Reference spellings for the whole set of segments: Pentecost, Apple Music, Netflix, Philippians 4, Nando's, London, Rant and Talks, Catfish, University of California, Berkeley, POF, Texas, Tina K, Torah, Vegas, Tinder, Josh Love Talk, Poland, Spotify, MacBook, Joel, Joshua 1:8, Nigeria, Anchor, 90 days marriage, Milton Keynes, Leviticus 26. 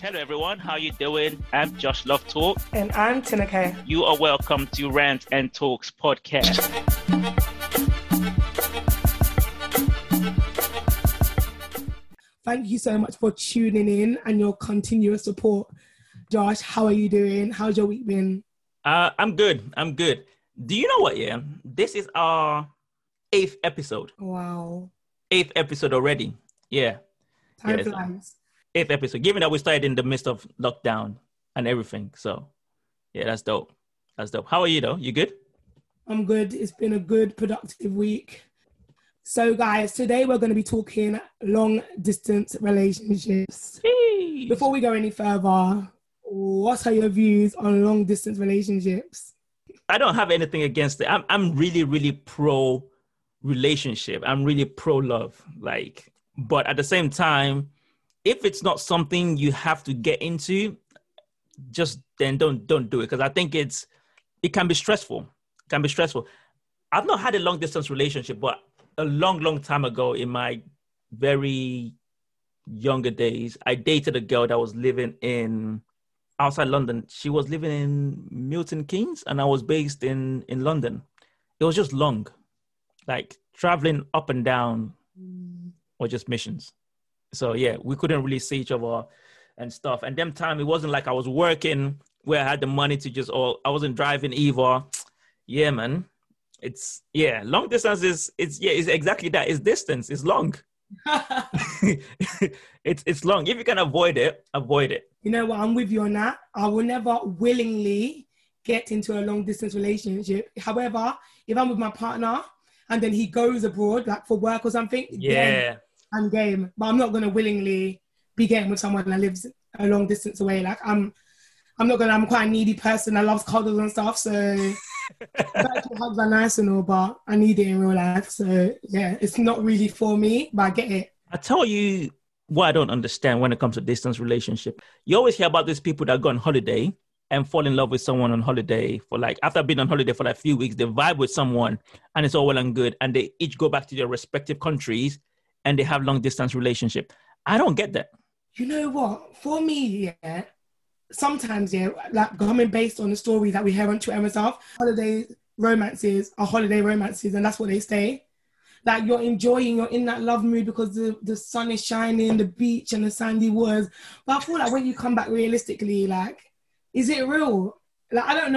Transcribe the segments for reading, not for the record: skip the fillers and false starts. Hello everyone, how you doing? I'm Josh Love Talk. And I'm Tina K. You are welcome to Rant and Talks podcast. Thank you so much for tuning in and your continuous support. Josh, how are you doing? How's your week been? I'm good. Do you know what, yeah? This is our 8th episode. Wow. 8th episode already. Yeah. Time flies. 8th episode, given that we started in the midst of lockdown and everything. So yeah, that's dope. How are you though? You good? I'm good. It's been a good productive week. So guys, today we're going to be talking long distance relationships. Jeez. Before we go any further, what are your views on long distance relationships? I don't have anything against it. I'm really, really pro relationship. I'm really pro love. But at the same time, if it's not something you have to get into, just then don't do it. Because I think it can be stressful. It can be stressful. I've not had a long distance relationship, but a long time ago in my very younger days, I dated a girl that was living outside London. She was living in Milton Keynes and I was based in London. It was just long, traveling up and down or just missions. So yeah, we couldn't really see each other and stuff. And them time, it wasn't like I was working where I had the money to just, or I wasn't driving either. Yeah, man. Long distance is exactly that. It's distance. It's long. it's long. If you can avoid it, avoid it. You know what? I'm with you on that. I will never willingly get into a long distance relationship. However, if I'm with my partner and then he goes abroad, for work or something, yeah. I'm game, but I'm not going to willingly be getting with someone that lives a long distance away. I'm quite a needy person. I love cuddles and stuff, so virtual hugs are nice and all, but I need it in real life. So yeah, it's not really for me, but I get it. I tell you what I don't understand when it comes to distance relationship. You always hear about these people that go on holiday and fall in love with someone on holiday after being on holiday for a few weeks, they vibe with someone and it's all well and good. And they each go back to their respective countries and they have long distance relationship. I don't get that. You know what? For me, yeah, sometimes, yeah, coming based on the story that we hear on Twitter and stuff, holiday romances, and that's what they say. You're enjoying, you're in that love mood because the sun is shining, the beach and the sandy woods. But I feel like when you come back realistically, is it real? I don't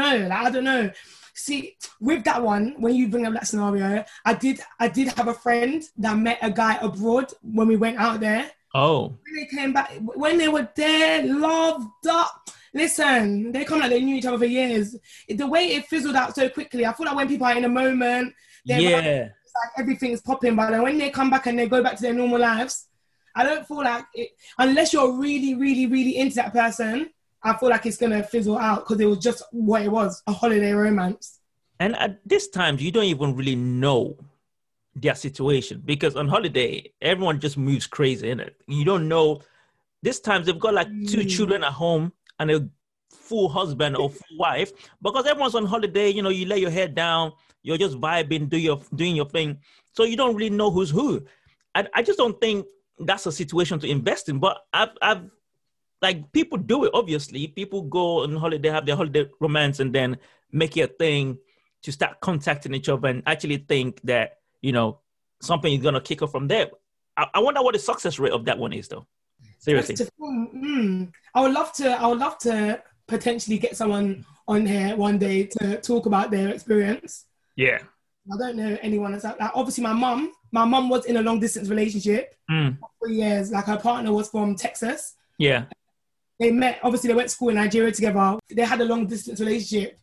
know. See, with that one, when you bring up that scenario, I did have a friend that met a guy abroad when we went out there. Oh. When they came back, when they were there, loved up. Listen, they come like they knew each other for years. The way it fizzled out so quickly, I feel like when people are in a moment, it's everything's popping. But when they come back and they go back to their normal lives, I don't feel like it, unless you're really, really, really into that person, I feel like it's going to fizzle out because it was just what it was, a holiday romance. And at this time, you don't even really know their situation because on holiday, everyone just moves crazy, innit? You don't know. This time, they've got 2 children at home and a full husband or full wife because everyone's on holiday, you lay your head down, you're just vibing, doing your thing. So you don't really know who's who. I just don't think that's a situation to invest in, but I've people do it, obviously. People go on holiday, have their holiday romance, and then make it a thing to start contacting each other and actually think that, something is going to kick off from there. I wonder what the success rate of that one is, though. Seriously. I would love to potentially get someone on here one day to talk about their experience. Yeah. I don't know anyone that's obviously my mum was in a long-distance relationship for 3 years. Her partner was from Texas. Yeah. They met, obviously they went to school in Nigeria together. They had a long distance relationship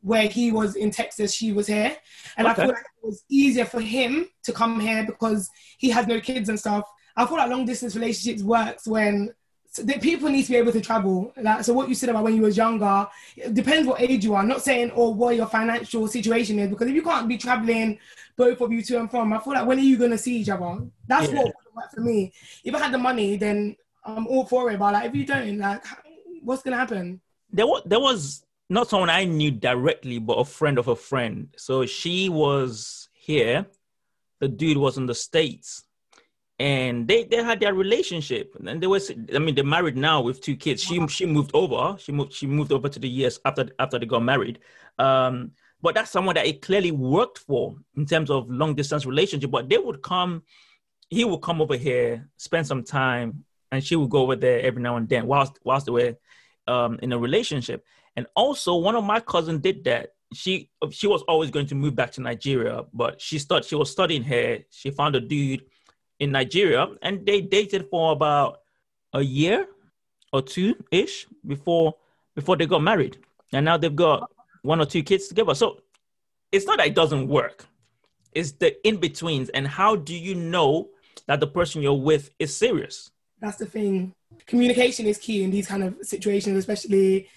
where he was in Texas, she was here. And okay. I feel like it was easier for him to come here because he has no kids and stuff. I feel like long distance relationships works when people need to be able to travel. So what you said about when you were younger, it depends what age you are. I'm not saying what your financial situation is because if you can't be traveling both of you to and from, I feel like when are you going to see each other? That's what would work for me. If I had the money, then I'm all for it, but if you don't, what's gonna happen? There was not someone I knew directly, but a friend of a friend. So she was here. The dude was in the States. and they had their relationship, and they were, I mean, they're married now with two kids. She moved over to the US after they got married. But that's someone that it clearly worked for in terms of long distance relationship. But he would come over here, spend some time, and she would go over there every now and then whilst they were in a relationship. And also, one of my cousins did that. She was always going to move back to Nigeria, but she was studying here. She found a dude in Nigeria, and they dated for about a year or two-ish before they got married. And now they've got one or two kids together. So it's not that it doesn't work. It's the in-betweens. And how do you know that the person you're with is serious? That's the thing. Communication is key in these kind of situations, especially.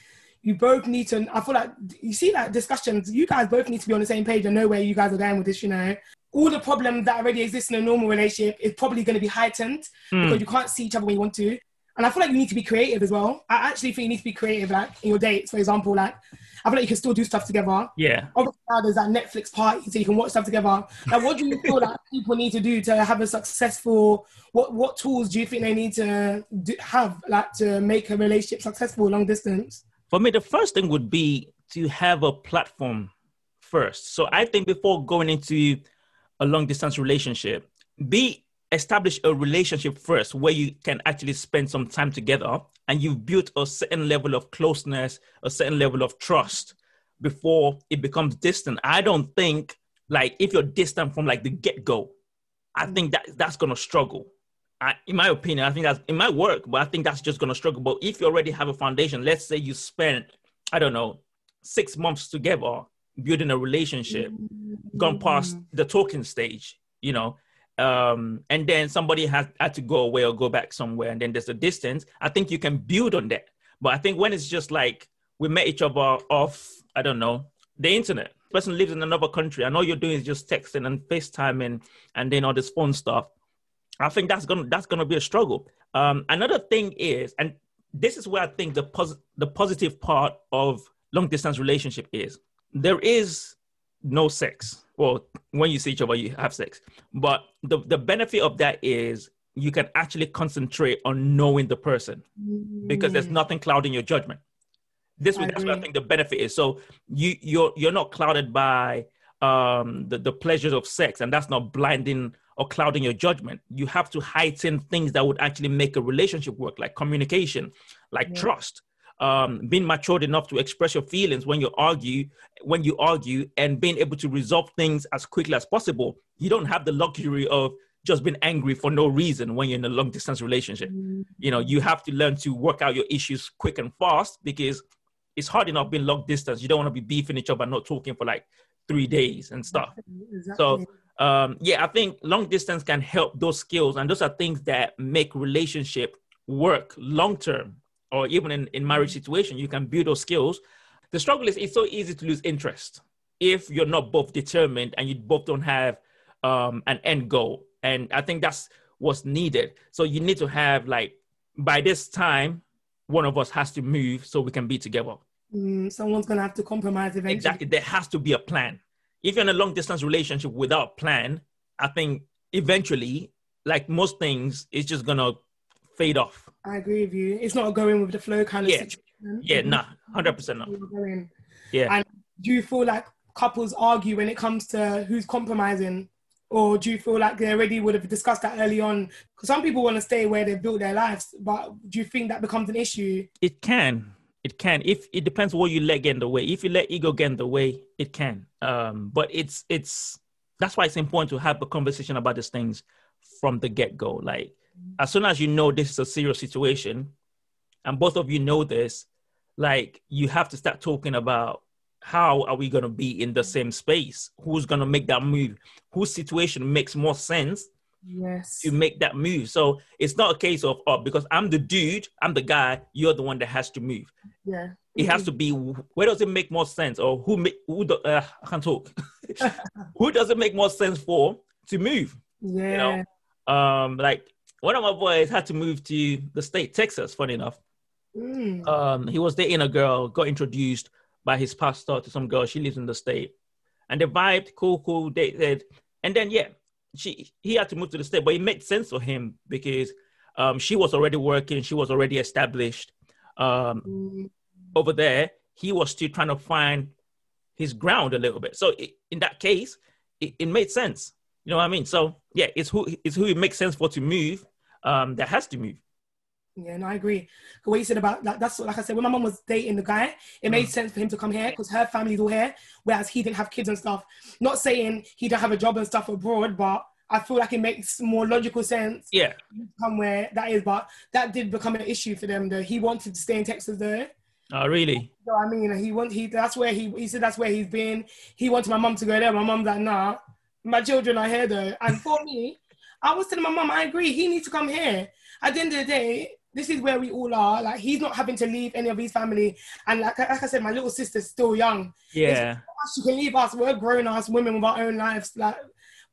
You both need to, I feel like, you see that discussions, you guys both need to be on the same page and know where you guys are going with this, you know. All the problems that already exist in a normal relationship is probably going to be heightened because you can't see each other when you want to. And I feel like you need to be creative as well. I actually think you need to be creative, like, in your dates, for example. Like, I feel like you can still do stuff together. Yeah. Obviously, now there's that Netflix party, so you can watch stuff together. Like, what do you feel like people need to do to have a successful... What tools do you think they need to have, like, to make a relationship successful long distance? For me, the first thing would be to have a platform first. So I think before going into a long-distance relationship, establish a relationship first where you can actually spend some time together and you've built a certain level of closeness, a certain level of trust before it becomes distant. I don't think, like, if you're distant from, like, the get-go, I think that's going to struggle. In my opinion, I think it might work, but I think that's just going to struggle. But if you already have a foundation, let's say you spent, I don't know, 6 months together building a relationship, gone past the talking stage, you know, and then somebody had to go away or go back somewhere, and then there's a distance. I think you can build on that. But I think when it's just like, we met each other off, I don't know, the internet. Person lives in another country, and all you're doing is just texting and FaceTiming and then all this phone stuff. I think that's gonna be a struggle. Another thing is, and this is where I think the positive part of long distance relationship is, there is no sex. Well, when you see each other, you have sex. But the benefit of that is you can actually concentrate on knowing the person because there's nothing clouding your judgment. That's where I think the benefit is. So you're not clouded by the pleasures of sex, and that's not blinding or clouding your judgment. You have to heighten things that would actually make a relationship work, like communication, like trust, being matured enough to express your feelings when you argue, and being able to resolve things as quickly as possible. You don't have the luxury of just being angry for no reason when you're in a long distance relationship. You know, you have to learn to work out your issues quick and fast because it's hard enough being long distance. You don't want to be beefing each other, not talking for like 3 days and stuff. Exactly. So, I think long distance can help those skills, and those are things that make relationship work long term, or even in marriage situation, you can build those skills. The struggle is it's so easy to lose interest if you're not both determined and you both don't have an end goal. And I think that's what's needed. So you need to have, like, by this time, one of us has to move so we can be together. Someone's going to have to compromise eventually. Exactly. There has to be a plan. If you're in a long-distance relationship without a plan, I think eventually, like most things, it's just going to fade off. I agree with you. It's not going with the flow kind of situation. Yeah, nah, 100% not. Yeah. And do you feel like couples argue when it comes to who's compromising? Or do you feel like they already would have discussed that early on? Because some people want to stay where they've built their lives, but do you think that becomes an issue? It can. It can. If it depends what you let get in the way. If you let ego get in the way, it can. But it's that's why it's important to have a conversation about these things from the get-go. Like, as soon as you know this is a serious situation, and both of you know this, like, you have to start talking about how are we going to be in the same space? Who's going to make that move? Whose situation makes more sense to make that move? So it's not a case of, oh, because I'm the dude, I'm the guy, you're the one that has to move. Yeah, it has to be, where does it make more sense, or I can't talk. Who does it make more sense for to move? Yeah, you know, like one of my boys had to move to the state, Texas. Funny enough, he was dating a girl, got introduced by his pastor to some girl. She lives in the state, and they vibed, cool, dated, and then he had to move to the state, but it made sense for him because she was already working. She was already established over there. He was still trying to find his ground a little bit. So in that case, it made sense. You know what I mean? So yeah, it's who it makes sense for to move that has to move. Yeah, no, I agree. What you said about that, that's like I said, when my mom was dating the guy, it made sense for him to come here because her family's all here, whereas he didn't have kids and stuff. Not saying he don't have a job and stuff abroad, but I feel like it makes more logical sense. Yeah. Somewhere that is, but that did become an issue for them though. He wanted to stay in Texas though. Oh, really? You know what I mean? He said that's where he's been. He wanted my mom to go there. My mom's like, nah, my children are here though. And for me, I was telling my mom, I agree, he needs to come here. At the end of the day, this is where we all are. Like, he's not having to leave any of his family. And like I said, my little sister's still young. Yeah. She can leave us. We're grown-ass women with our own lives. Like,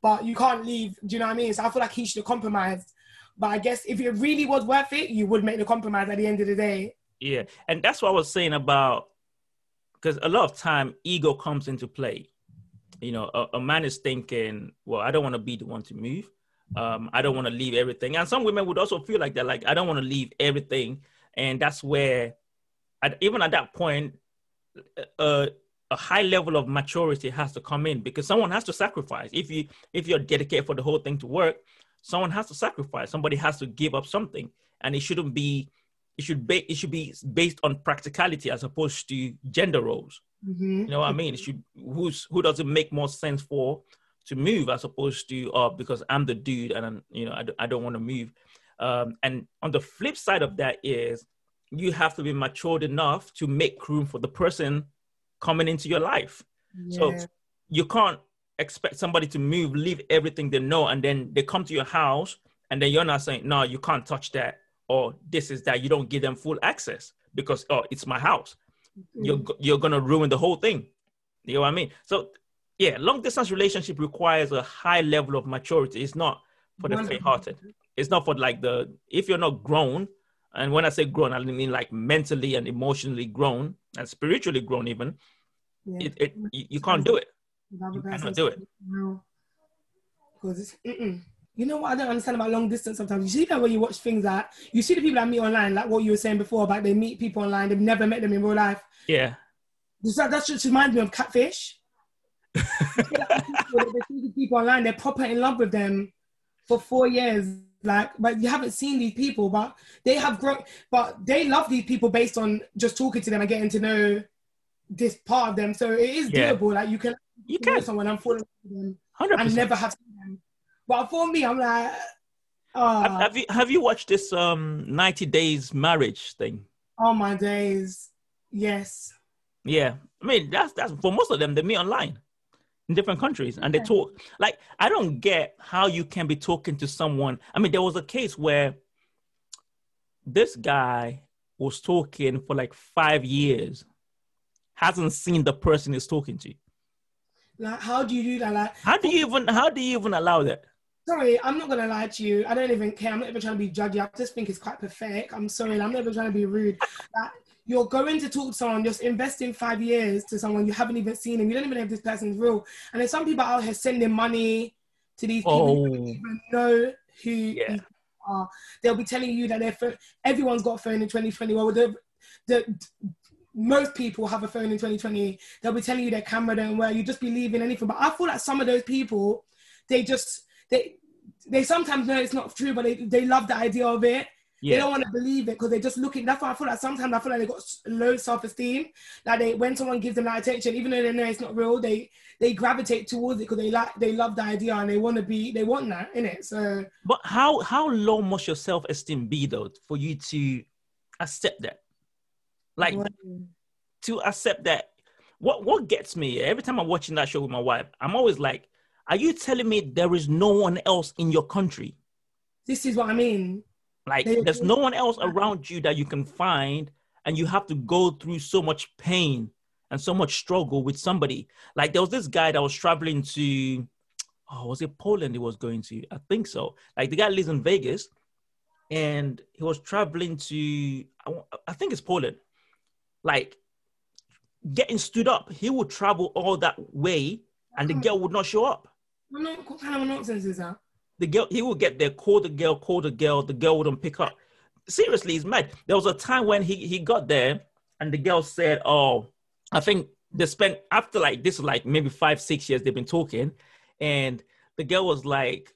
but you can't leave. Do you know what I mean? So I feel like he should have compromised. But I guess if it really was worth it, you would make the compromise at the end of the day. Yeah. And that's what I was saying about, because a lot of time, ego comes into play. You know, a man is thinking, well, I don't want to be the one to move. I don't want to leave everything. And some women would also feel like that, like, I don't want to leave everything. And that's where, even at that point, a high level of maturity has to come in because someone has to sacrifice. If you're dedicated for the whole thing to work, someone has to sacrifice. Somebody has to give up something. And it should be based on practicality as opposed to gender roles. Mm-hmm. You know what I mean? It should, who does it make more sense for to move as opposed to, because I'm the dude and I'm, you know, I don't want to move. And on the flip side of that is you have to be matured enough to make room for the person coming into your life. Yeah. So you can't expect somebody to move, leave everything they know, and then they come to your house and then you're not saying, no, you can't touch that, or this is that. You don't give them full access because, it's my house. Mm-hmm. You're going to ruin the whole thing. You know what I mean? So yeah, long distance relationship requires a high level of maturity. It's not for the faint-hearted. It's not for if you're not grown, and when I say grown, I mean like mentally and emotionally grown and spiritually grown even, yeah. You can't do it. You cannot do it. No. You know what I don't understand about long distance sometimes? You see that when you watch things like, you see the people I meet online, like what you were saying before, about they meet people online, they've never met them in real life. Yeah. That just reminds me of Catfish. People online, they're proper in love with them for 4 years, like, but you haven't seen these people, but they have grown, but they love these people based on just talking to them and getting to know this part of them. So it is doable. Like you can know someone and fall in love with them 100%. And never have seen them. But for me, I'm like, have you watched this 90 days marriage thing? Oh my days, yes. Yeah, I mean that's for most of them, they meet online in different countries and they talk. Like, I don't get how you can be talking to someone. I mean, there was a case where this guy was talking for like 5 years, hasn't seen the person he's talking to. Like, how do you do that? Like, how do you even allow that? Sorry, I'm not gonna lie to you. I don't even care. I'm not even trying to be judgy. I just think it's quite pathetic. I'm sorry. I'm not even trying to be rude. Like, you're going to talk to someone, you're investing 5 years to someone, you haven't even seen him, you don't even know if this person's real. And there's some people out here sending money to these people who don't even know who these people are. They'll be telling you that everyone's got a phone in 2020. Well, most people have a phone in 2020. They'll be telling you their camera don't work. You just be leaving anything. But I feel like some of those people, they sometimes know it's not true, but they love the idea of it. Yeah. They don't want to believe it because they're just looking. That's why I feel like sometimes I feel like they got low self-esteem. Like, when someone gives them that attention, even though they know it's not real, they gravitate towards it because they love the idea and they want that, innit? So, but how low must your self-esteem be though for you to accept that? Like, to accept that. What gets me every time I'm watching that show with my wife, I'm always like, are you telling me there is no one else in your country? This is what I mean. Like, there's no one else around you that you can find, and you have to go through so much pain and so much struggle with somebody. Like, there was this guy that was traveling to, was it Poland he was going to? I think so. Like, the guy lives in Vegas, and he was traveling to, I think it's Poland. Like, getting stood up. He would travel all that way, and the girl would not show up. What kind of nonsense is that? The girl, he will get there, call the girl, the girl wouldn't pick up. Seriously, he's mad. There was a time when he got there and the girl said, oh, I think they spent, after like this, like maybe 5-6 years they've been talking, and the girl was like,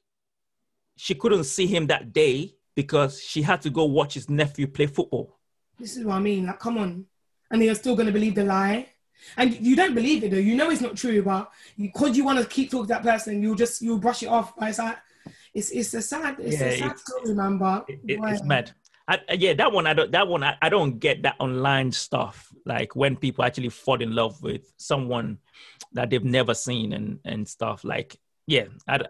she couldn't see him that day because she had to go watch his nephew play football. This is what I mean, like, come on. And you're still going to believe the lie? And you don't believe it though, you know it's not true, but because you want to keep talking to that person, you'll brush it off. But it's like, it's a sad story, man, but... It's mad. I don't get that online stuff, like when people actually fall in love with someone that they've never seen and stuff. Like, I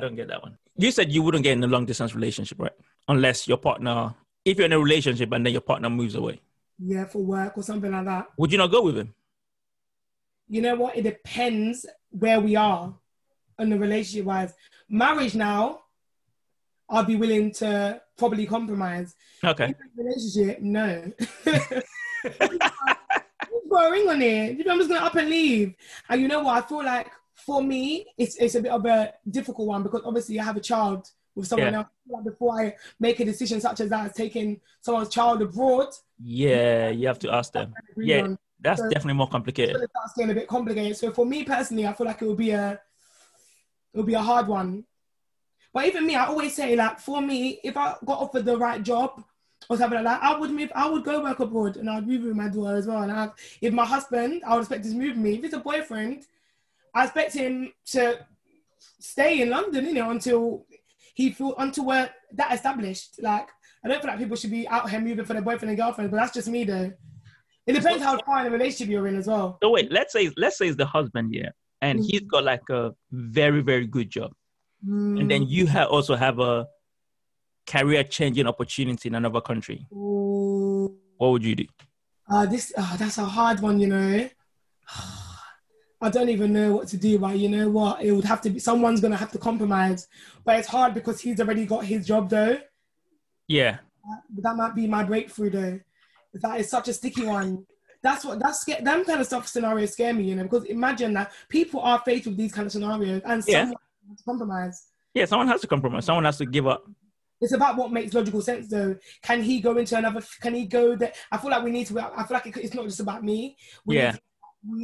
don't get that one. You said you wouldn't get in a long distance relationship, right? Unless your partner, if you're in a relationship and then your partner moves away. Yeah, for work or something like that. Would you not go with him? You know what? It depends where we are on the relationship wise. Marriage now, I'll be willing to probably compromise. Okay. Relationship, no. Put a ring on it. You know, I'm just gonna up and leave. And you know what? I feel like for me, it's a bit of a difficult one because obviously I have a child with someone else. Like before I make a decision such as that, as taking someone's child abroad. Yeah, you have to ask them. Yeah, that's definitely more complicated. That's getting a bit complicated. So for me personally, I feel like it would be a hard one. But even me, I always say, like, for me, if I got offered the right job or something like that, I would go work abroad and I'd move with my daughter as well. And if my husband, I would expect him to move me. If it's a boyfriend, I expect him to stay in London, you know, until we're that established. Like, I don't feel like people should be out here moving for their boyfriend and girlfriend, but that's just me though. It depends how far in a relationship you're in as well. So wait, let's say it's the husband, yeah, and he's got like a very, very good job. And then you also have a career-changing opportunity in another country. Ooh. What would you do? That's a hard one, you know. I don't even know what to do, but you know what? It would have to be, someone's going to have to compromise. But it's hard because he's already got his job, though. Yeah. That might be my breakthrough, though. That is such a sticky one. Them kind of stuff scenarios scare me, you know, because imagine that people are faced with these kind of scenarios and someone has to compromise. Yeah, someone has to compromise. Someone has to give up. It's about what makes logical sense, though. Can he go into another? Can he go there? I feel like we need to. I feel like it's not just about me. We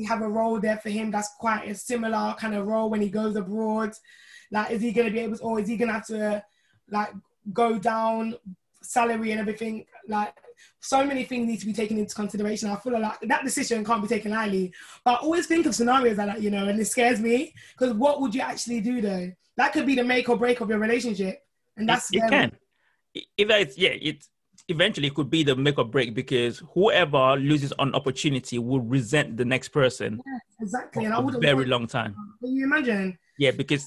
have a role there for him that's quite a similar kind of role when he goes abroad. Like, is he going to be able to, or is he going to have to, like, go down salary and everything? Like, so many things need to be taken into consideration. I feel like that decision can't be taken lightly. But I always think of scenarios like that, you know, and it scares me because what would you actually do though? That could be the make or break of your relationship, and that's scary. It can. It eventually could be the make or break because whoever loses an opportunity will resent the next person. Yeah, exactly, and I would very long time. Can you imagine? Yeah, because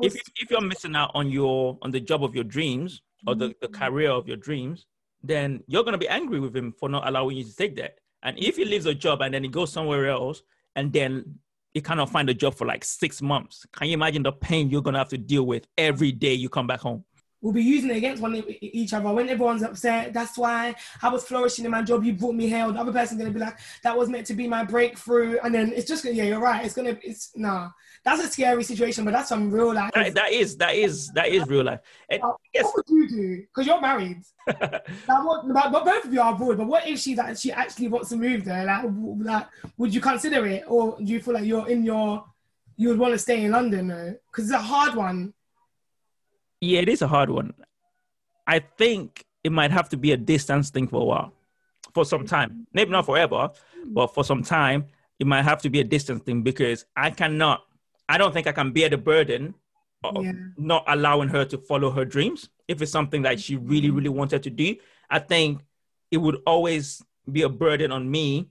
if you're missing out on the job of your dreams or the career of your dreams, then you're going to be angry with him for not allowing you to take that. And if he leaves a job and then he goes somewhere else and then he cannot find a job for like 6 months, can you imagine the pain you're going to have to deal with every day you come back home? We'll be using it against each other. When everyone's upset, that's why I was flourishing in my job, you brought me here. Or the other person's going to be like, that was meant to be my breakthrough. And then it's just, yeah, you're right. Nah. That's a scary situation, but that's some real life. That is real life. And what would you do? Because you're married. But both of you are abroad, but what if she actually wants to move there? Like, would you consider it? Or do you feel like you would want to stay in London though? Because it's a hard one. Yeah, it is a hard one. I think it might have to be a distance thing for a while, for some time. Maybe not forever, but for some time, it might have to be a distance thing because I don't think I can bear the burden of not allowing her to follow her dreams. If it's something that she really, really wanted to do, I think it would always be a burden on me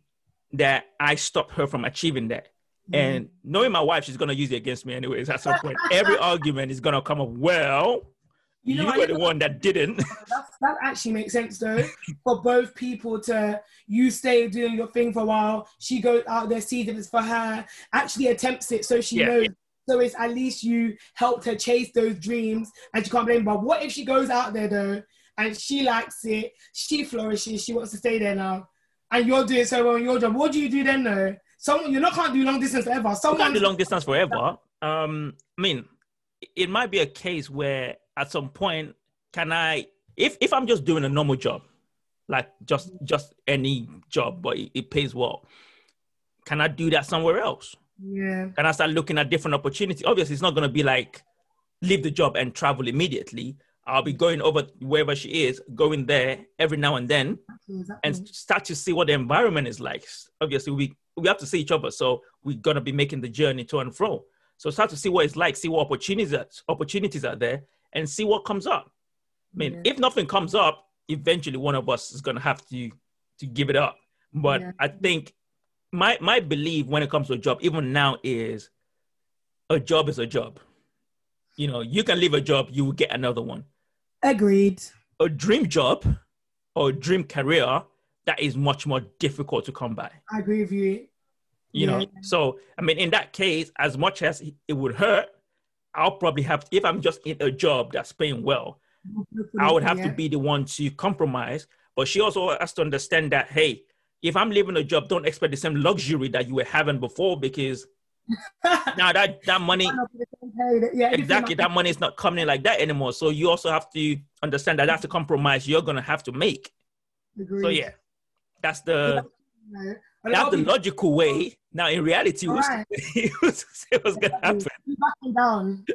that I stop her from achieving that. And knowing my wife, she's going to use it against me anyways at some point. Every argument is going to come up, well, you were the one that didn't. That actually makes sense, though, for both people to, you stay doing your thing for a while, she goes out there, sees if it's for her, actually attempts it so she knows. Yeah. So it's at least you helped her chase those dreams and she can't blame her. But what if she goes out there, though, and she likes it, she flourishes, she wants to stay there now, and you're doing so well in your job? What do you do then, though? Someone can't do long distance forever. Someone can't do long distance forever. I mean, it might be a case where at some point, can I, if I'm just doing a normal job, like just any job, but it pays well, can I do that somewhere else? Yeah. Can I start looking at different opportunities? Obviously, it's not going to be like, leave the job and travel immediately. I'll be going over wherever she is, going there every now and then, and start to see what the environment is like. Obviously, we have to see each other, so we're going to be making the journey to and fro. So start to see what it's like, see what opportunities are there, and see what comes up. I mean, if nothing comes up, eventually one of us is going to have to give it up. But I think my belief when it comes to a job, even now, is a job is a job. You know, you can leave a job, you will get another one. Agreed. A dream job or a dream career, that is much more difficult to come by. I agree with you. You know, so, I mean, in that case, as much as it would hurt, I'll probably have, if I'm just in a job that's paying well, I would have to be the one to compromise. But she also has to understand that, hey, if I'm leaving a job, don't expect the same luxury that you were having before, because now that money... Yeah, exactly. That money is not coming in like that anymore. So you also have to understand that that's a compromise you're going to have to make. Agreed. So yeah, that's the logical way. Now in reality, it was going to happen. Backing down.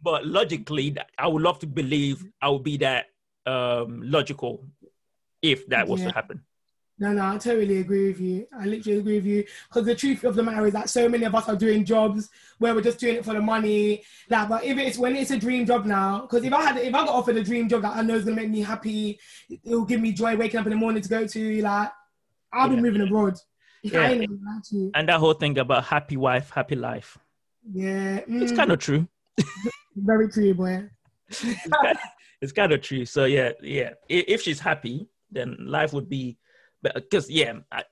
But logically, I would love to believe I would be that logical if that was to happen. No, I totally agree with you. I literally agree with you. Because the truth of the matter is that so many of us are doing jobs where we're just doing it for the money. Like, but when it's a dream job now, because if I got offered a dream job that I know is going to make me happy, it will give me joy waking up in the morning to go to, like, I'll be moving abroad. Yeah. I ain't even mad to you. And that whole thing about happy wife, happy life. Yeah. It's kind of true. Very true, boy. It's kind of true. So, yeah. If she's happy, then life would be... Because,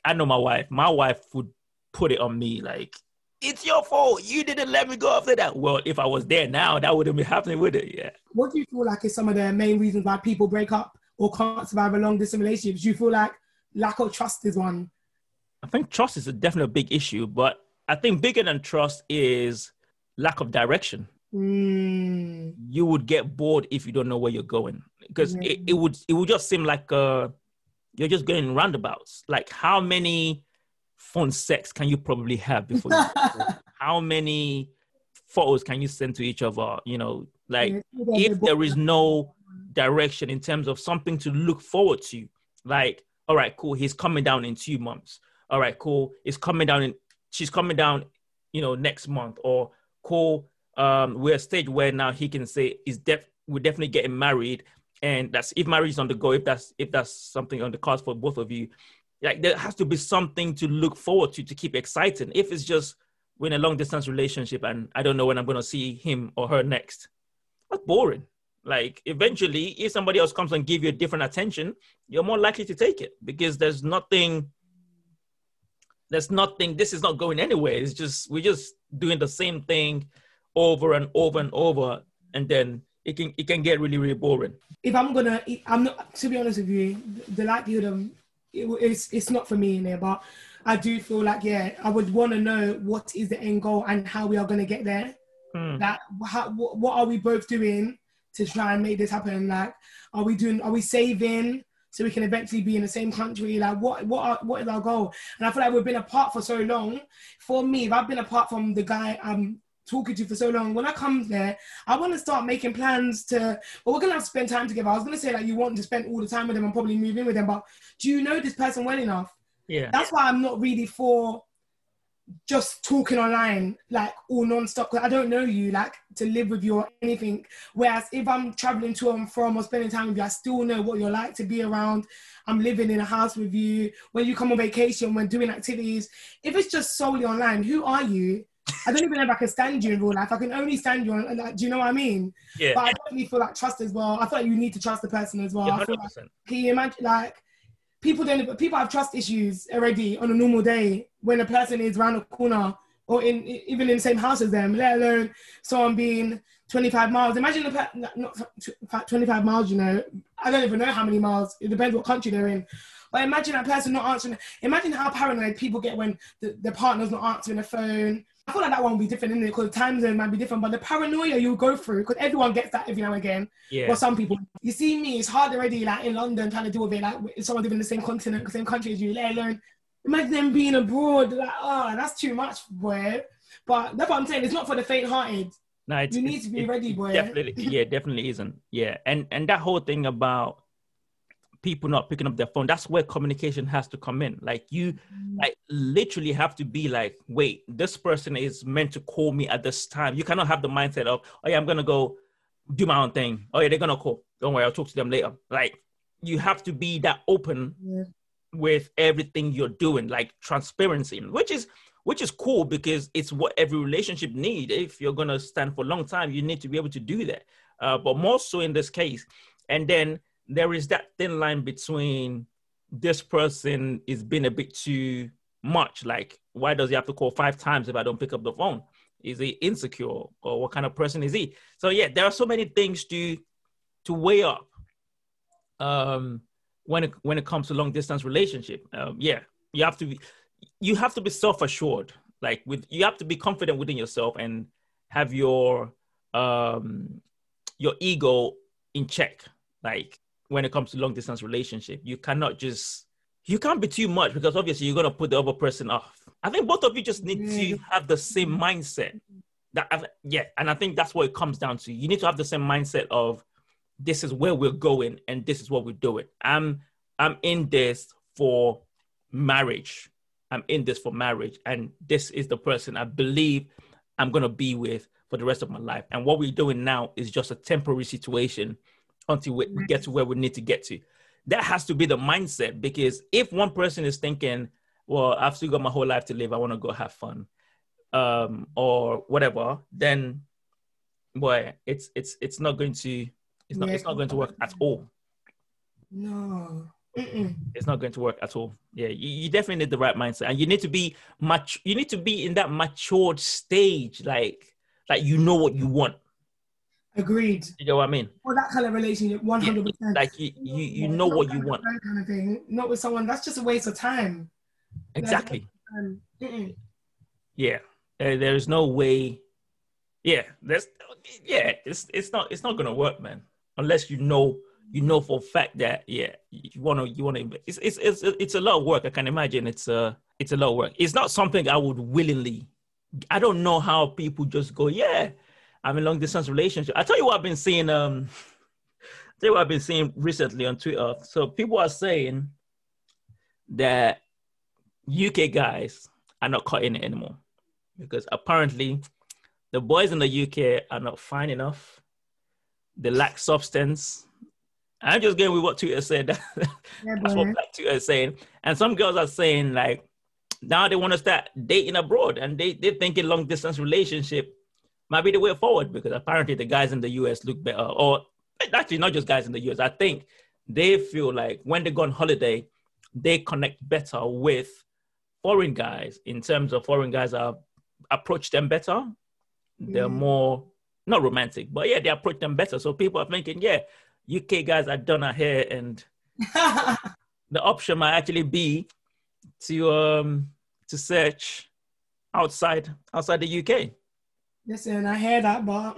I know my wife. My wife would put it on me like, it's your fault. You didn't let me go after that. Well, if I was there now, that wouldn't be happening, would it? Yeah. What do you feel like is some of the main reasons why people break up or can't survive a long-distance relationship? Do you feel like lack of trust is one? I think trust is definitely a big issue, but I think bigger than trust is lack of direction. Mm. You would get bored if you don't know where you're going, because it would just seem like a... You're just going roundabouts. Like, how many phone sex can you probably have before you? How many photos can you send to each other? You know, like, if there is no direction in terms of something to look forward to, like, all right, cool, he's coming down in 2 months. All right, cool, she's coming down, you know, next month. Or, cool, we're at a stage where now he can say, we're definitely getting married. And that's if marriage is on the go, if that's something on the cards for both of you, like, there has to be something to look forward to keep exciting. If it's just we're in a long distance relationship and I don't know when I'm going to see him or her next, that's boring. Like, eventually, if somebody else comes and give you a different attention, you're more likely to take it, because there's nothing, this is not going anywhere. It's just, we're just doing the same thing over and over and over. And then it can get really, really boring. To be honest with you, the likelihood of it's not for me in there, but I do feel like, I would want to know what is the end goal and how we are going to get there. Like, what are we both doing to try and make this happen? Like, are we saving so we can eventually be in the same country? Like, what is our goal? And I feel like we've been apart for so long. For me, if I've been apart from the guy talking to you for so long, when I come there, I want to start making plans we're going to have to spend time together. I was going to say, like, you want to spend all the time with them and probably move in with them, but do you know this person well enough? Yeah. That's why I'm not really for just talking online, like, all non-stop, because I don't know you, like, to live with you or anything. Whereas if I'm traveling to and from or spending time with you, I still know what you're like to be around. I'm living in a house with you. When you come on vacation, when doing activities, if it's just solely online, who are you? I don't even know if I can stand you in real life. I can only stand you on, like, do you know what I mean? Yeah. But I definitely feel like trust as well. I feel like you need to trust the person as well. Yeah, 100%. I feel like, can you imagine, like, people have trust issues already on a normal day when a person is around the corner or even in the same house as them, let alone someone being 25 miles. Imagine, not 25 miles, you know. I don't even know how many miles. It depends what country they're in. But imagine that person not answering. Imagine how paranoid people get when the partner's not answering the phone. I feel like that one will be different, isn't it? Because the time zone might be different, but the paranoia you'll go through, because everyone gets that every now and again. Yeah. Well, some people. You see me, it's hard already, like, in London, trying to deal with it, like, if someone's living in the same continent, same country as you, let alone, imagine them being abroad, like, oh, that's too much, boy. But that's what I'm saying, it's not for the faint-hearted. No, it's, you need to be ready, boy. Definitely isn't. Yeah, and that whole thing about people not picking up their phone, that's where communication has to come in. Like, you like literally have to be like, wait, this person is meant to call me at this time. You cannot have the mindset of, oh yeah, I'm gonna go do my own thing. Oh yeah, they're gonna call. Don't worry, I'll talk to them later. Like, you have to be that open with everything you're doing, like transparency, which is cool, because it's what every relationship needs. If you're gonna stand for a long time, you need to be able to do that. But more so in this case. And then there is that thin line between this person is being a bit too much. Like, why does he have to call 5 times if I don't pick up the phone? Is he insecure, or what kind of person is he? So yeah, there are so many things to weigh up when it comes to long distance relationship. You have to be self-assured. Like, you have to be confident within yourself and have your ego in check. Like, when it comes to long distance relationship, you can't be too much, because obviously you're going to put the other person off. I think both of you just need to have the same mindset. And I think that's what it comes down to. You need to have the same mindset of, this is where we're going and this is what we're doing. I'm in this for marriage. And this is the person I believe I'm going to be with for the rest of my life. And what we're doing now is just a temporary situation until we get to where we need to get to. That has to be the mindset, because if one person is thinking, well, I've still got my whole life to live, I want to go have fun, or whatever, then, boy, it's not going to work at all. No. It's not going to work at all. Yeah, you definitely need the right mindset, and you need to be in that matured stage, like you know what you want. Agreed. You know what I mean? Well, that kind of relationship, 100%. Yeah, like, you know what you want. Kind of thing. Not with someone, that's just a waste of time. Exactly. Yeah, there is no way. Yeah, it's not gonna work, man. Unless you know for a fact that you want to. It's a lot of work. I can imagine it's a lot of work. It's not something I would willingly. I don't know how people just go, yeah, I'm in long distance relationship. I tell you what I've been seeing. Recently on Twitter. So people are saying that UK guys are not caught in it anymore, because apparently the boys in the UK are not fine enough. They lack substance. I'm just going with what Twitter said. That's what Black Twitter is saying. And some girls are saying, like, now they want to start dating abroad, and they're thinking long distance relationship might be the way forward, because apparently the guys in the US look better. Or actually, not just guys in the US. I think they feel like when they go on holiday, they connect better with foreign guys, in terms of foreign guys approach them better. They're more, not romantic, but yeah, they approach them better. So people are thinking, yeah, UK guys are done out here, and the option might actually be to search outside the UK. Listen, I hear that, but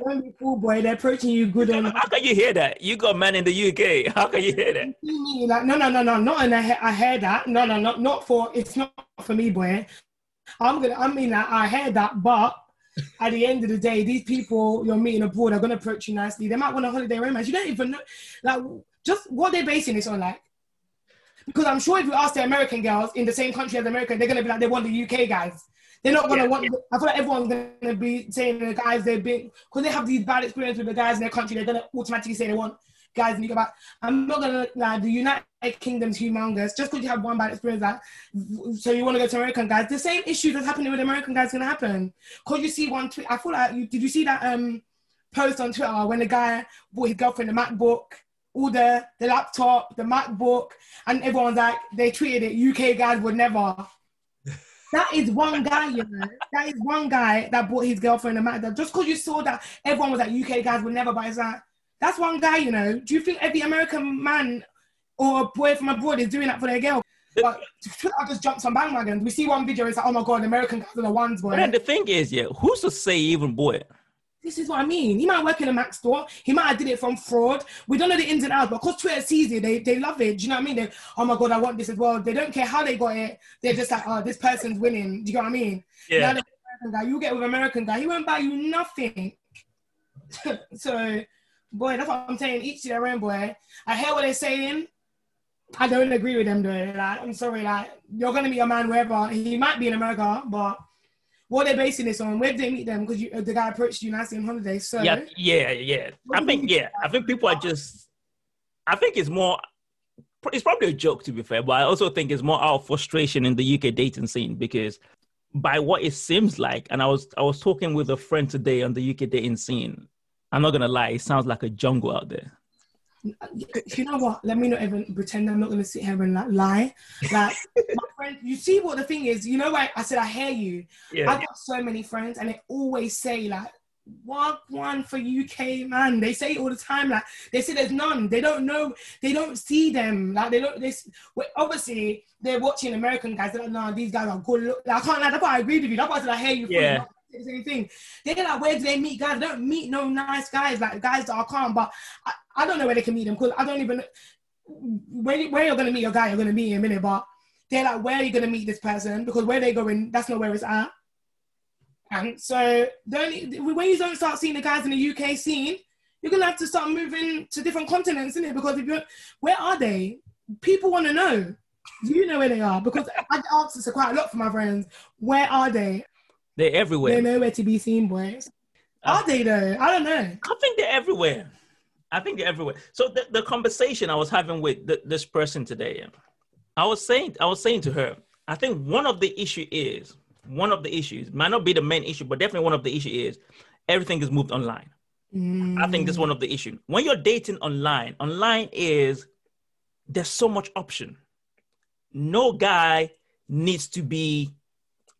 don't be fooled, boy. They're approaching you good. How can you hear that? You got man in the UK. How can you hear that? Like, no. Not in I hear that. No. Not for. It's not for me, boy. I hear that, but at the end of the day, these people you're meeting abroad are gonna approach you nicely. They might want a holiday romance. You don't even know, like, just what they're basing this on, like. Because I'm sure if you ask the American girls in the same country as America, they're gonna be like, they want the UK guys. They're not gonna want. I feel like everyone's gonna be saying the guys they've been, because they have these bad experiences with the guys in their country. They're gonna automatically say they want guys in the UK. But I'm not gonna lie, the United Kingdom's humongous. Just because you have one bad experience, that so you want to go to American guys, the same issue that's happening with American guys is gonna happen. Cause you see one tweet. I feel like did you see that post on Twitter when the guy bought his girlfriend the MacBook, all the laptop, the MacBook, and everyone's like, they tweeted it, UK guys would never. That is one guy, you know. That is one guy that bought his girlfriend a MacBook. Just cause you saw that, everyone was like, UK guys would never. But it's like, that's one guy, you know. Do you think every American man or a boy from abroad is doing that for their girl? But I just jumped on bandwagons. We see one video, it's like, oh my God, American guys are the ones, boy. But the thing is, yeah, who's to say even, boy? This is what I mean. He might work in a Mac store. He might have did it from fraud. We don't know the ins and outs, but because Twitter sees it, they love it. Do you know what I mean? They, oh my God, I want this as well. They don't care how they got it. They're just like, oh, this person's winning. Do you know what I mean? Yeah. Now American guy, you get with American guy, he won't buy you nothing. So, boy, that's what I'm saying. Each to their own, boy. I hear what they're saying. I don't agree with them, though. Like, I'm sorry. Like, you're going to meet a man wherever. He might be in America, but what are they basing this on? Where did they meet them? Because the guy approached you and I see him on holiday. So yeah. I think people are just... I think it's more... It's probably a joke, to be fair, but I also think it's more out of frustration in the UK dating scene because by what it seems like, and I was talking with a friend today on the UK dating scene. I'm not going to lie. It sounds like a jungle out there. You know what? Let me not even pretend. I'm not going to sit here and like, lie. Like, my friend, you see what the thing is? You know, like I said, I hear you. Yeah. I've got so many friends and they always say like, what one for UK, man? They say it all the time. Like, they say there's none. They don't know. They don't see them. Like, they don't, obviously, they're watching American guys. They're like, no, these guys are good. Like, I can't lie. That's why I agree with you. That's why I said I hear you. Yeah. Anything. They're like, where do they meet guys? They don't meet no nice guys, like guys that are calm, but I don't know where they can meet them because I don't even where you're going to meet your guy, you're going to meet him in a minute, but they're like, where are you going to meet this person? Because where they going, that's not where it's at. And so when you don't start seeing the guys in the UK scene, you're going to have to start moving to different continents, isn't it? Because if you're, where are they? People want to know. You know where they are because I ask this quite a lot for my friends. Where are they? They're everywhere. They're nowhere to be seen, boys. Are they though? I don't know. I think they're everywhere. So the conversation I was having with this person today, I was saying to her, I think one of the issues, might not be the main issue, but definitely one of the issues is everything is moved online. Mm. I think that's one of the issues. When you're dating online is, there's so much option. No guy needs to be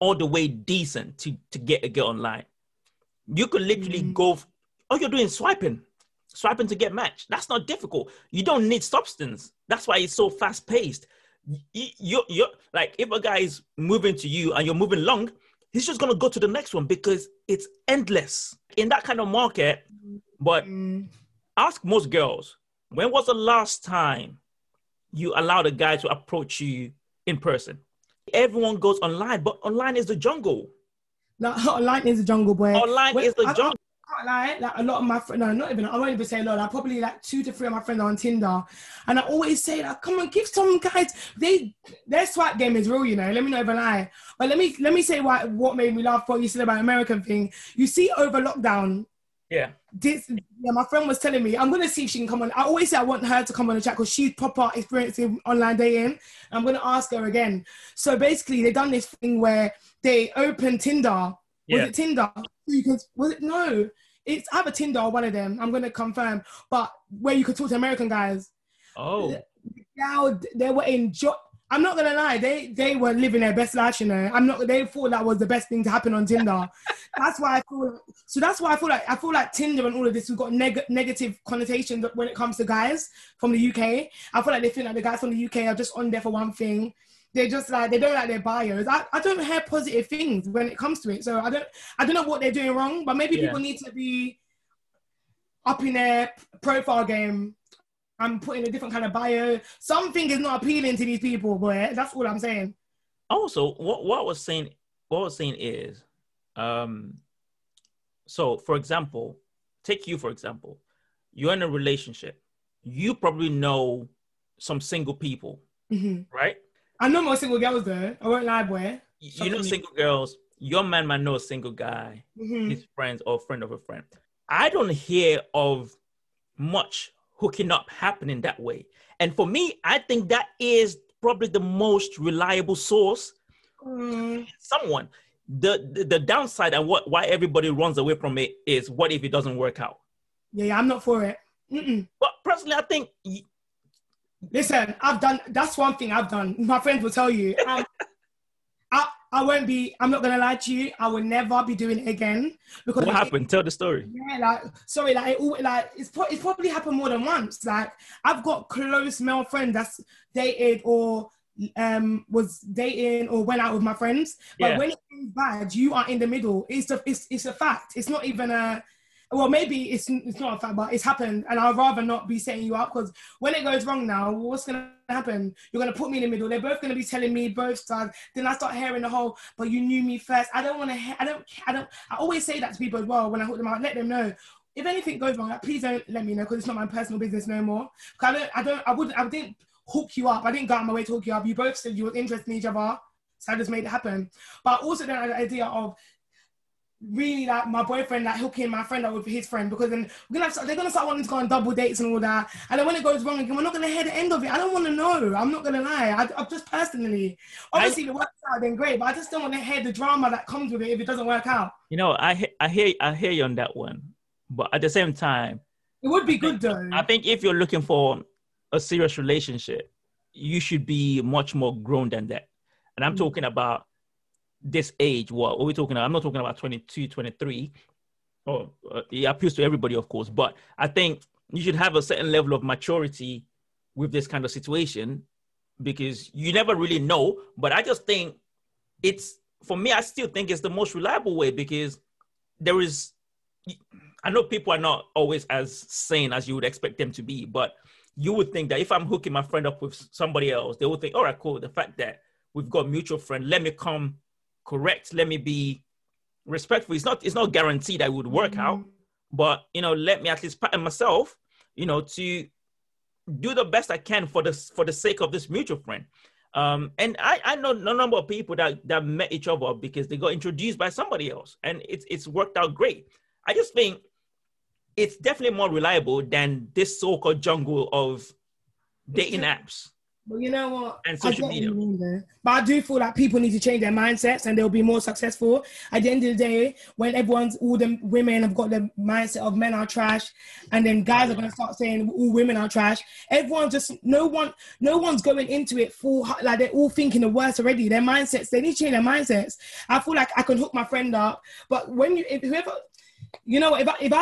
all the way decent to get a girl online. You could literally go, all you're doing is swiping to get matched. That's not difficult. You don't need substance. That's why it's so fast paced. You're like, if a guy is moving to you and you're moving long, he's just going to go to the next one because it's endless in that kind of market. But ask most girls, when was the last time you allowed a guy to approach you in person? Everyone goes online, but online is the jungle. No, online is the jungle, boy. Online is the jungle. I can't lie, like a lot of my friends, I won't even say a lot, like probably like 2 to 3 of my friends are on Tinder. And I always say, like, come on, give some guys, their swipe game is real, you know, let me not even lie. But let me say what made me laugh, what you said about American thing. You see over lockdown, my friend was telling me, I'm going to see if she can come on. I always say I want her to come on the chat because she's proper experiencing online dating. I'm going to ask her again. So basically, they done this thing where they opened Tinder. Yeah. Was it Tinder? No. It's either Tinder or one of them. I'm going to confirm. But where you could talk to American guys. Oh. Now they were in I'm not going to lie. They were living their best life, you know. They thought that was the best thing to happen on Tinder. That's why I feel like Tinder and all of this, we've got negative connotations when it comes to guys from the UK. I feel like they think that the guys from the UK are just on there for one thing. They're just like, they don't like their bios. I don't hear positive things when it comes to it. So I don't know what they're doing wrong, but maybe people need to be up in their profile game. I'm putting a different kind of bio. Something is not appealing to these people, boy. That's all I'm saying. Also, what I was saying is, so for example, take you for example. You're in a relationship. You probably know some single people, right? I know more single girls though. I won't lie, boy. You know single girls. Your man might know a single guy, his friends or friend of a friend. I don't hear of much hooking up happening that way. And for me, I think that is probably the most reliable source. Someone. The downside and why everybody runs away from it is, what if it doesn't work out? Yeah, I'm not for it. But personally, I think... Listen, that's one thing I've done. My friends will tell you. I'm not going to lie to you. I will never be doing it again. Because what happened? Tell the story. Yeah, it's probably happened more than once. Like, I've got close male friends that's dated or was dating or went out with my friends. But when it goes bad, you are in the middle. It's a fact. It's not even a... Well, maybe it's not a fact, but it's happened. And I'd rather not be setting you up, because when it goes wrong now, what's going to happen? You're going to put me in the middle. They're both going to be telling me both sides. Then I start hearing the whole, but you knew me first. I always say that to people as well when I hook them out. Let them know. If anything goes wrong, like, please don't let me know, because it's not my personal business no more. I didn't hook you up. I didn't go out of my way to hook you up. You both said you were interested in each other. So I just made it happen. But I also don't have the idea of really like my boyfriend like hooking my friend up with his friend, because then they're gonna start wanting to go on double dates and all that, and then when it goes wrong again, we're not gonna hear the end of it. I don't want to know. I'm not gonna lie. I just personally, obviously if it works out then great, but I just don't want to hear the drama that comes with it if it doesn't work out. You know, I hear you on that one, but at the same time, it would be good though. I think if you're looking for a serious relationship, you should be much more grown than that, and I'm talking about this age. What are we talking about? I'm not talking about 22, 23. Oh, it appeals to everybody, of course. But I think you should have a certain level of maturity with this kind of situation, because you never really know. But I just think I still think it's the most reliable way, because I know people are not always as sane as you would expect them to be, but you would think that if I'm hooking my friend up with somebody else, they would think, all right, cool. The fact that we've got mutual friend, let me come correct, let me be respectful. It's not guaranteed that it would work out, but let me at least pattern myself, to do the best I can for the sake of this mutual friend. And I know no number of people that met each other because they got introduced by somebody else, and it's worked out great. I just think it's definitely more reliable than this so-called jungle of dating apps. But you know what? And social media. But I do feel like people need to change their mindsets and they'll be more successful. At the end of the day, when all the women have got the mindset of men are trash, and then guys are going to start saying all women are trash, no one's going into it full, like they're all thinking the worst already. Their mindsets, they need to change their mindsets. I feel like I can hook my friend up, but if I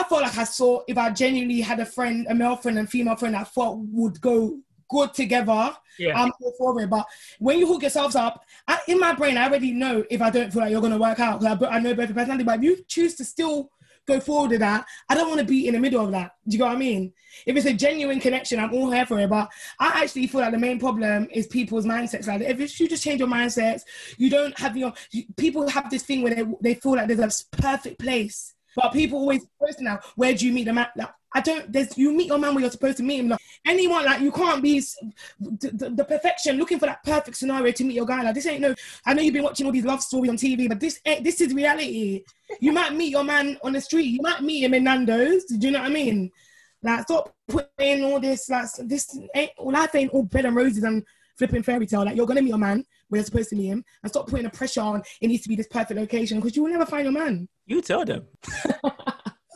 felt like if I genuinely had a friend, a male friend and female friend I thought would go good together, I'm all for it. But when you hook yourselves up, in my brain, I already know if I don't feel like you're going to work out, because I know both the personality. But if you choose to still go forward with that, I don't want to be in the middle of that. Do you know what I mean? If it's a genuine connection, I'm all here for it. But I actually feel like the main problem is people's mindsets. Like, if you just change your mindsets, you don't have people have this thing where they feel like there's a perfect place. But people always post now, where do you meet the man? Like, you meet your man where you're supposed to meet him. Like, anyone, like, you can't be the perfection, looking for that perfect scenario to meet your guy. Like, this ain't I know you've been watching all these love stories on TV, but this is reality. You might meet your man on the street. You might meet him in Nando's. Do you know what I mean? Like, stop putting all this, like, life ain't all bread and roses and flipping fairy tale. Like, you're going to meet your man where you're supposed to meet him, and stop putting the pressure on, it needs to be this perfect location, because you will never find your man. You tell them.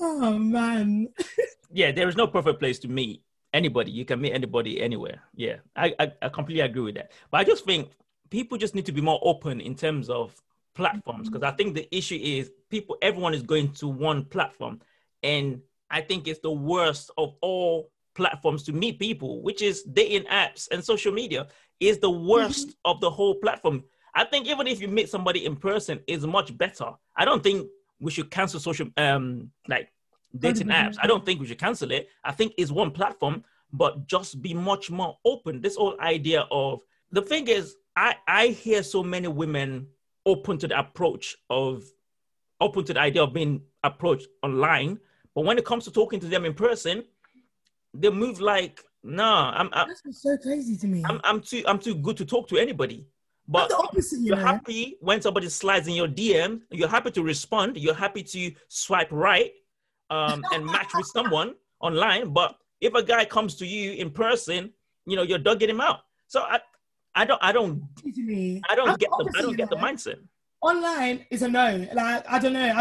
Oh, man. Yeah, there is no perfect place to meet anybody. You can meet anybody anywhere. Yeah, I completely agree with that. But I just think people just need to be more open in terms of platforms, because I think the issue is everyone is going to one platform. And I think it's the worst of all platforms to meet people, which is dating apps and social media is the worst of the whole platform. I think even if you meet somebody in person, it's much better. I don't think we should cancel dating apps. I don't think we should cancel it. I think it's one platform, but just be much more open. This whole idea of... The thing is, I hear so many women open to the idea of being approached online, but when it comes to talking to them in person, they move like, nah, that's so crazy to me. I'm too good to talk to anybody. But the opposite, you're happy when somebody slides in your DM, you're happy to respond, you're happy to swipe right and match with someone online. But if a guy comes to you in person, you're dogging him out. So I don't get the mindset. Online is a no. Like, I don't know.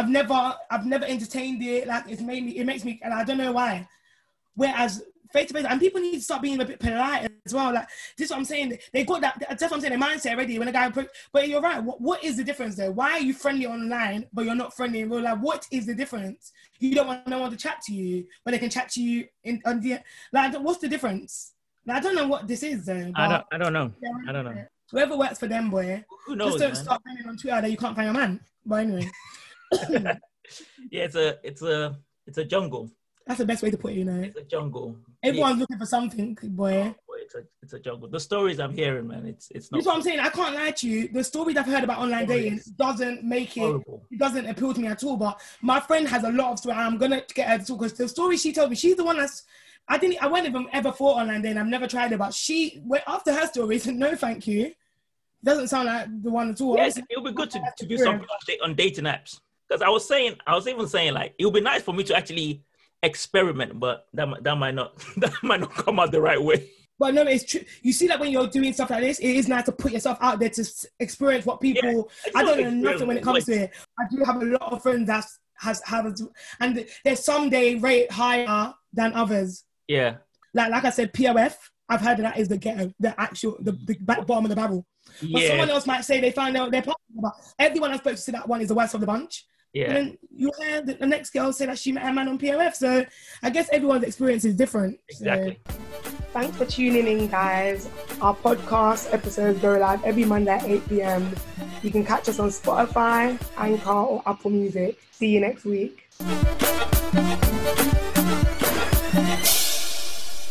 I've never entertained it. Like, it makes me, and I don't know why. Whereas face-to-face, and people need to start being a bit polite as well. Like, this is what I'm saying. They got that, that's what I'm saying, their mindset already when a guy approaches. But you're right, what is the difference there? Why are you friendly online, but you're not friendly in real life? What is the difference? You don't want no one to chat to you, but they can chat to you on the, like, what's the difference? Like, I don't know what this is though. I don't know. Whoever works for them, boy. Who knows? Just don't start finding on Twitter that you can't find your man. But anyway. Yeah, it's a jungle. That's the best way to put it, you know. It's a jungle. Everyone's looking for something, boy. Oh, it's a jungle. The stories I'm hearing, man, it's not. That's what I'm saying. I can't lie to you. The stories I've heard about online dating doesn't make it. Horrible. It doesn't appeal to me at all. But my friend has a lot of stories. I'm gonna get her to talk because the story she told me, she's the one that's. I went even ever for online dating. I've never tried it, but she went after her stories. No, thank you. Doesn't sound like the one at all. Yes, it'll be good to do something on dating apps. Because I was even saying like it would be nice for me to actually experiment, but that might not come out the right way. But no, it's true. You see that when you're doing stuff like this, it is nice to put yourself out there to experience what people. Yeah, I don't know nothing when it comes to it. I do have a lot of friends that have, and there's some they rate higher than others. Yeah. Like I said, POF. I've heard that is the ghetto, the actual, the bottom of the barrel. But someone else might say they found out their partner, but everyone I spoke to say that one is the worst of the bunch. Yeah. And then you hear the next girl say that she met her man on POF. So I guess everyone's experience is different. Exactly. So. Thanks for tuning in, guys. Our podcast episodes go live every Monday at 8 p.m. You can catch us on Spotify, Anchor, or Apple Music. See you next week.